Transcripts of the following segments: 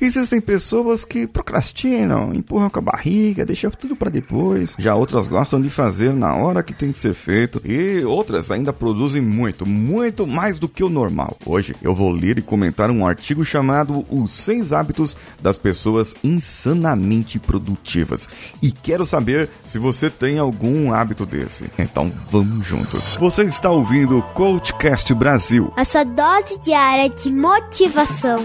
Existem pessoas que procrastinam, empurram com a barriga, deixam tudo para depois. Já outras gostam de fazer na hora que tem que ser feito. E outras ainda produzem muito, muito mais do que o normal. Hoje eu vou ler e comentar um artigo chamado Os 6 Hábitos das Pessoas Insanamente Produtivas. E quero saber se você tem algum hábito desse. Então vamos juntos. Você está ouvindo o Coachcast Brasil, a sua dose diária de motivação.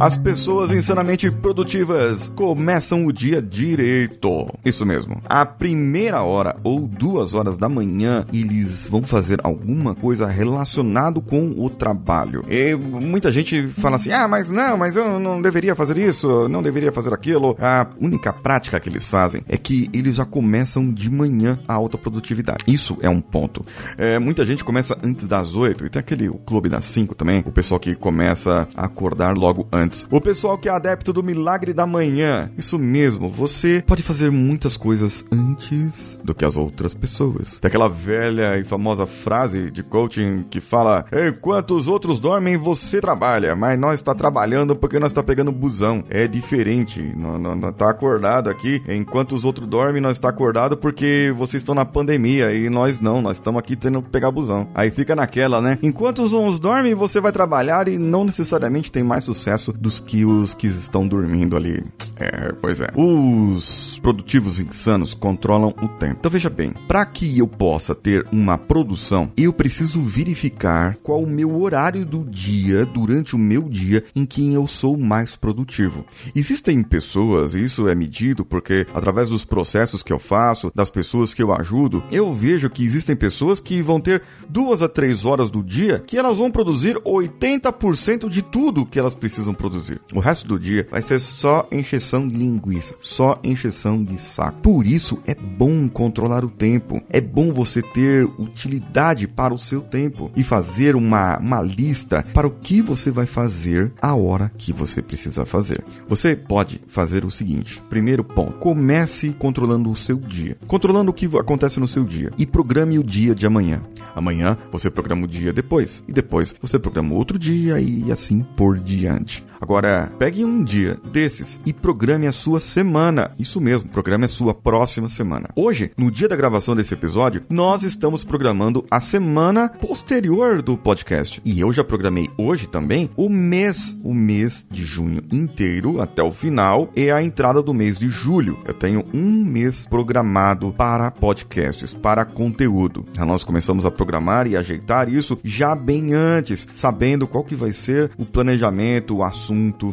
As pessoas insanamente produtivas começam o dia direito. Isso mesmo. A primeira hora ou 2 horas da manhã, eles vão fazer alguma coisa relacionada com o trabalho. E muita gente fala assim, mas eu não deveria fazer isso, não deveria fazer aquilo. A única prática que eles fazem é que eles já começam de manhã a alta produtividade. Isso é um ponto. Muita gente começa antes das 8, e tem aquele clube das 5 também, o pessoal que começa a acordar logo antes. O pessoal que é adepto do milagre da manhã. Isso mesmo, você pode fazer muitas coisas antes do que as outras pessoas. Tem aquela velha e famosa frase de coaching que fala: enquanto os outros dormem, você trabalha. Mas nós está trabalhando porque nós está pegando busão. É diferente. Nós está acordado aqui. Enquanto os outros dormem, nós está acordado porque vocês estão na pandemia. E nós não, nós estamos aqui tendo que pegar busão. Aí fica naquela, né? Enquanto os uns dormem, você vai trabalhar e não necessariamente tem mais sucesso dos que os que estão dormindo ali. Pois é. Os produtivos insanos controlam o tempo. Então veja bem, para que eu possa ter uma produção, eu preciso verificar qual o meu horário do dia, durante o meu dia, em que eu sou mais produtivo. Existem pessoas, e isso é medido porque através dos processos que eu faço, das pessoas que eu ajudo, eu vejo que existem pessoas que vão ter 2 a 3 horas do dia que elas vão produzir 80% de tudo que elas precisam produzir. O resto do dia vai ser só encheção de linguiça, só encheção de saco. Por isso é bom controlar o tempo, é bom você ter utilidade para o seu tempo e fazer uma lista para o que você vai fazer a hora que você precisa fazer. Você pode fazer o seguinte: primeiro ponto, comece controlando o seu dia, controlando o que acontece no seu dia e programe o dia de amanhã. Amanhã você programa o dia depois e depois você programa outro dia e assim por diante. Agora, pegue um dia desses e programe a sua semana. Isso mesmo, programe a sua próxima semana. Hoje, no dia da gravação desse episódio, nós estamos programando a semana posterior do podcast. E eu já programei hoje também o mês de junho inteiro até o final e a entrada do mês de julho. Eu tenho um mês programado para podcasts, para conteúdo. Nós começamos a programar e ajeitar isso já bem antes, sabendo qual que vai ser o planejamento, o assunto.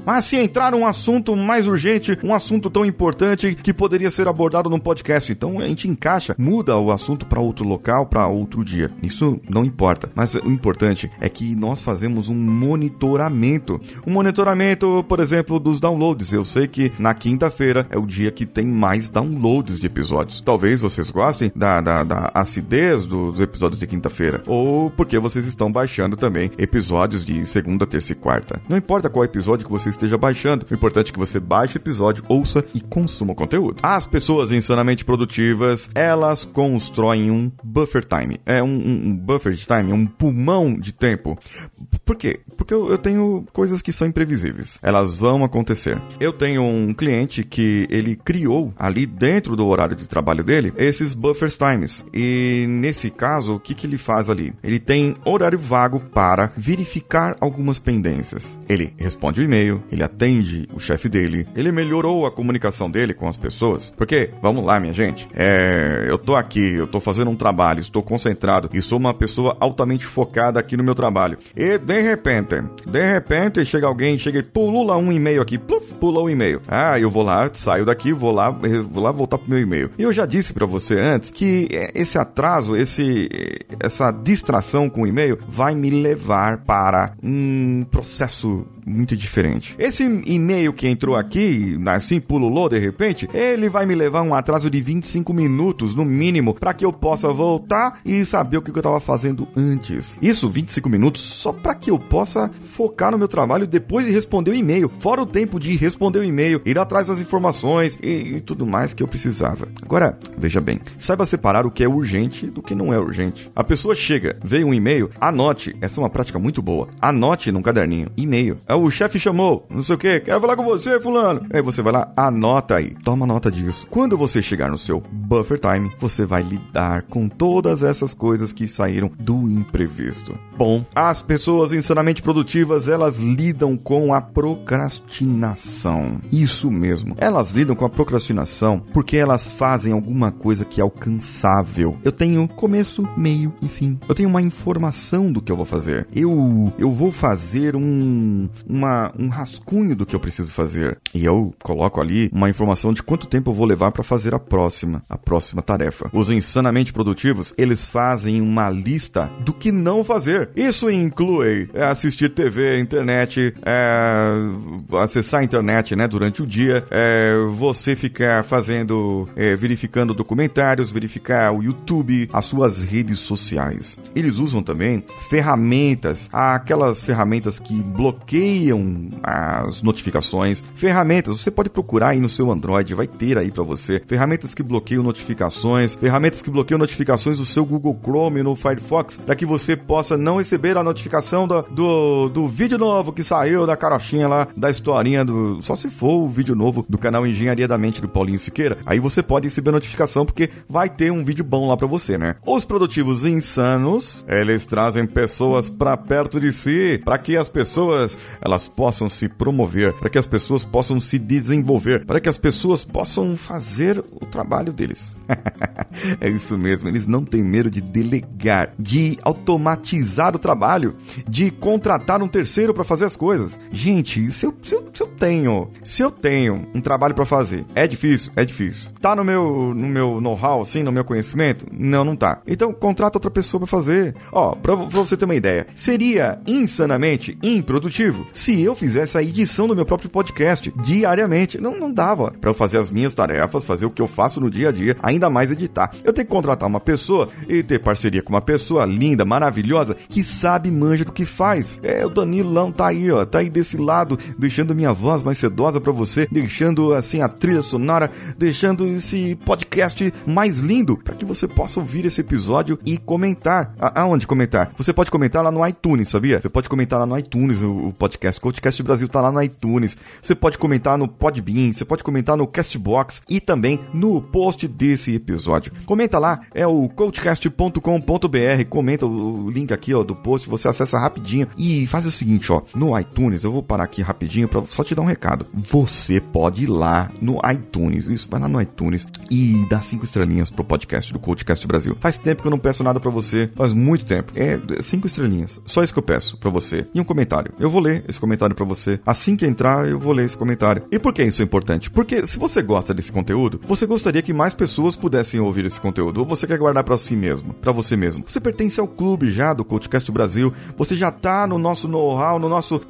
Mas se entrar um assunto mais urgente, um assunto tão importante que poderia ser abordado num podcast, então a gente encaixa, muda o assunto para outro local, para outro dia. Isso não importa. Mas o importante é que nós fazemos um monitoramento. Um monitoramento, por exemplo, dos downloads. Eu sei que na quinta-feira é o dia que tem mais downloads de episódios. Talvez vocês gostem da acidez dos episódios de quinta-feira. Ou porque vocês estão baixando também episódios de segunda, terça e quarta. Não importa qual episódio que você esteja baixando. O importante é que você baixe o episódio, ouça e consuma o conteúdo. As pessoas insanamente produtivas, elas constroem um buffer time. É um buffer de time, um pulmão de tempo. Por quê? Porque eu tenho coisas que são imprevisíveis. Elas vão acontecer. Eu tenho um cliente que ele criou ali dentro do horário de trabalho dele esses buffer times. E nesse caso, o que ele faz ali? Ele tem horário vago para verificar algumas pendências. Ele responde o e-mail, ele atende o chefe dele, ele melhorou a comunicação dele com as pessoas. Porque, vamos lá, minha gente, eu tô aqui, eu tô fazendo um trabalho, estou concentrado e sou uma pessoa altamente focada aqui no meu trabalho. E, de repente, chega e pula um e-mail aqui, pula um e-mail. Eu vou lá, saio daqui, vou lá voltar pro meu e-mail. E eu já disse pra você antes que esse atraso, essa distração com o e-mail vai me levar para um processo muito diferente. Esse e-mail que entrou aqui, assim, pululou de repente, ele vai me levar um atraso de 25 minutos, no mínimo, para que eu possa voltar e saber o que eu tava fazendo antes. Isso, 25 minutos, só para que eu possa focar no meu trabalho depois e responder o e-mail. Fora o tempo de responder o e-mail, ir atrás das informações e tudo mais que eu precisava. Agora, veja bem, saiba separar o que é urgente do que não é urgente. A pessoa chega, vê um e-mail, anote. Essa é uma prática muito boa. Anote num caderninho. E-mail. O chefe chamou, não sei o que, quero falar com você, fulano. Aí você vai lá, anota aí. Toma nota disso. Quando você chegar no seu buffer time, você vai lidar com todas essas coisas que saíram do imprevisto. Bom, as pessoas insanamente produtivas, elas lidam com a procrastinação. Isso mesmo. Elas lidam com a procrastinação porque elas fazem alguma coisa que é alcançável. Eu tenho começo, meio e fim. Eu tenho uma informação do que eu vou fazer. Eu vou fazer um rascunho do que eu preciso fazer. E eu coloco ali uma informação de quanto tempo eu vou levar para fazer a próxima tarefa. Os insanamente produtivos, eles fazem uma lista do que não fazer. Isso inclui assistir TV, internet, acessar a internet, né, durante o dia, você ficar fazendo, verificando documentários, verificar o YouTube, as suas redes sociais. Eles usam também ferramentas, aquelas ferramentas que bloqueiam as notificações. Ferramentas, você pode procurar aí no seu Android, vai ter aí pra você. Ferramentas que bloqueiam notificações, do seu Google Chrome, no Firefox, para que você possa não receber a notificação do vídeo novo que saiu da carochinha lá, da historinha do... Só se for o vídeo novo do canal Engenharia da Mente do Paulinho Siqueira, aí você pode receber a notificação porque vai ter um vídeo bom lá pra você, né? Os produtivos insanos, eles trazem pessoas pra perto de si, pra que as pessoas, elas possam se promover, pra que as pessoas possam se desenvolver, para que as pessoas possam fazer o trabalho deles. É isso mesmo, eles não têm medo de delegar, de automatizar o trabalho, de contratar um terceiro pra fazer as coisas. Gente, se eu tenho um trabalho pra fazer, é difícil. Tá no meu know-how, assim, no meu conhecimento? Não tá. Então, contrata outra pessoa pra fazer. Ó, pra você ter uma ideia, seria insanamente improdutivo se eu fizesse a edição do meu próprio podcast diariamente. Não dava pra eu fazer as minhas tarefas, fazer o que eu faço no dia a dia, ainda mais editar. Eu tenho que contratar uma pessoa e ter parceria com uma pessoa linda, maravilhosa, que sabe, manja do que faz. O Danilão tá aí, ó, tá aí desse lado, deixando minha voz mais sedosa pra você, deixando, assim, a trilha sonora, deixando esse podcast mais lindo, pra que você possa ouvir esse episódio e comentar. Aonde comentar? Você pode comentar lá no iTunes, sabia? Você pode comentar lá no iTunes, o podcast. O Coachcast Brasil tá lá no iTunes. Você pode comentar no Podbean, você pode comentar no Castbox e também no post desse episódio. Comenta lá, é o coachcast.com.br, comenta o link aqui, ó, do post, você acessa rapidinho e faz o seguinte, ó, no iTunes, eu vou parar aqui rapidinho pra só te dar um recado. Você pode ir lá no iTunes, isso, vai lá no iTunes e dá 5 estrelinhas pro podcast do Coachcast Brasil. Faz tempo que eu não peço nada pra você, faz muito tempo. 5 estrelinhas, só isso que eu peço pra você. E um comentário, eu vou ler esse comentário pra você. Assim que entrar, eu vou ler esse comentário. E por que isso é importante? Porque se você gosta desse conteúdo, você gostaria que mais pessoas pudessem ouvir esse conteúdo, ou você quer guardar pra si mesmo, pra você mesmo. Você pertence ao clube já do Coachcast Brasil, você já tá no nosso know-how, no nosso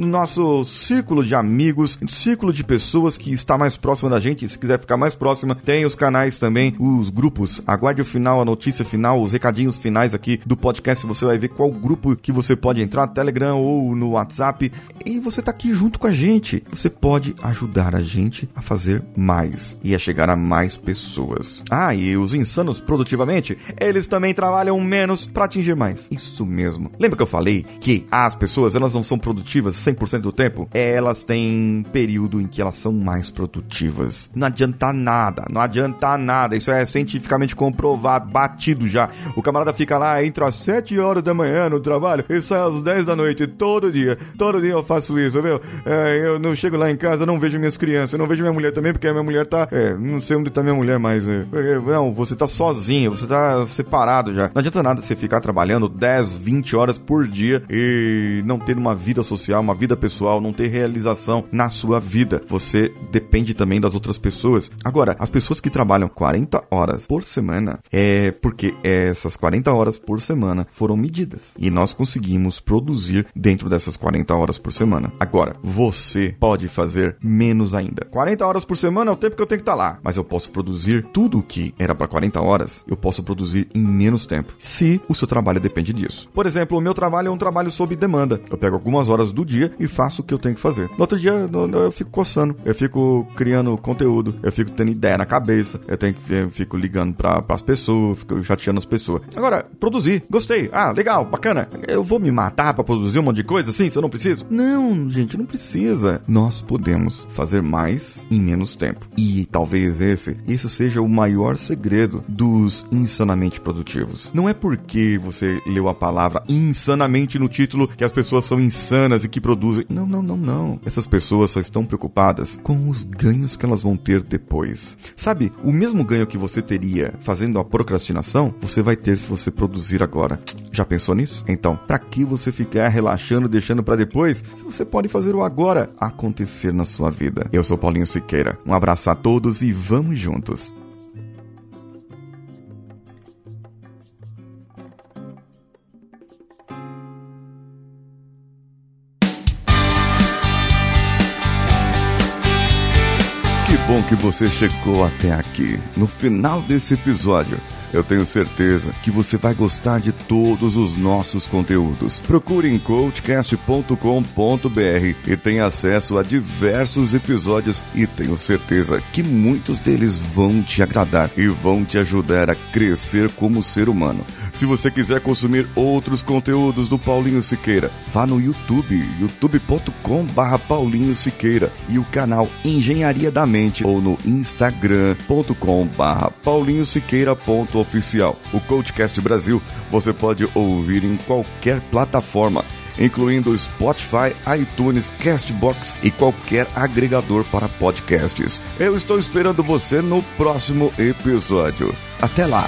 círculo de amigos, círculo de pessoas que está mais próxima da gente. Se quiser ficar mais próxima, tem os canais também, os grupos. Aguarde o final, a notícia final, os recadinhos finais aqui do podcast. Você vai ver qual grupo que você pode entrar, Telegram ou no WhatsApp. E você tá aqui junto com a gente. Você pode ajudar a gente a fazer mais e a chegar a mais pessoas. E os insanos produtivamente, eles também trabalham menos para atingir mais. Isso mesmo. Lembra que eu falei que as pessoas, elas não são produtivas 100% do tempo? Elas têm período em que elas são mais produtivas. Não adianta nada. Isso é cientificamente comprovado, batido já. O camarada fica lá, entra às 7 horas da manhã no trabalho e sai às 10 da noite todo dia eu faço isso, viu? Eu não chego lá em casa, eu não vejo minhas crianças, eu não vejo minha mulher também, porque a minha mulher tá... não sei onde tá minha mulher mais. Não, você tá sozinho, você tá separado já. Não adianta nada você ficar trabalhando 10, 20 horas por dia e não ter uma vida social, uma vida pessoal, não ter realização na sua vida. Você depende também das outras pessoas. Agora, as pessoas que trabalham 40 horas por semana, é porque essas 40 horas por semana foram medidas. E nós conseguimos produzir dentro dessas 40 horas por semana. semana. Agora, você pode fazer menos ainda. 40 horas por semana é o tempo que eu tenho que estar lá, mas eu posso produzir tudo o que era para 40 horas, eu posso produzir em menos tempo, se o seu trabalho depende disso. Por exemplo, o meu trabalho é um trabalho sob demanda. Eu pego algumas horas do dia e faço o que eu tenho que fazer. No outro dia, eu fico coçando, eu fico criando conteúdo, eu fico tendo ideia na cabeça, eu fico ligando para as pessoas, fico chateando as pessoas. Agora, produzir, gostei, legal, bacana. Eu vou me matar para produzir um monte de coisa assim, se eu não preciso? Não, gente, não precisa. Nós podemos fazer mais em menos tempo. E talvez isso seja o maior segredo dos insanamente produtivos. Não é porque você leu a palavra insanamente no título que as pessoas são insanas e que produzem. Não, não, não, não. Essas pessoas só estão preocupadas com os ganhos que elas vão ter depois. Sabe, o mesmo ganho que você teria fazendo a procrastinação, você vai ter se você produzir agora. Já pensou nisso? Então, pra que você ficar relaxando, deixando pra depois, se você pode fazer o agora acontecer na sua vida? Eu sou Paulinho Siqueira. Um abraço a todos e vamos juntos! Bom que você chegou até aqui. No final desse episódio, eu tenho certeza que você vai gostar de todos os nossos conteúdos. Procure em coachcast.com.br e tenha acesso a diversos episódios e tenho certeza que muitos deles vão te agradar e vão te ajudar a crescer como ser humano. Se você quiser consumir outros conteúdos do Paulinho Siqueira, vá no YouTube, youtube.com/Paulinho Siqueira e o canal Engenharia da Mente ou no instagram.com/paulinhosiqueira.oficial. O Coachcast Brasil você pode ouvir em qualquer plataforma, incluindo Spotify, iTunes, Castbox e qualquer agregador para podcasts. Eu estou esperando você no próximo episódio. Até lá!